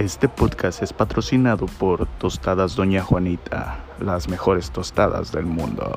Este podcast es patrocinado por Tostadas Doña Juanita, las mejores tostadas del mundo.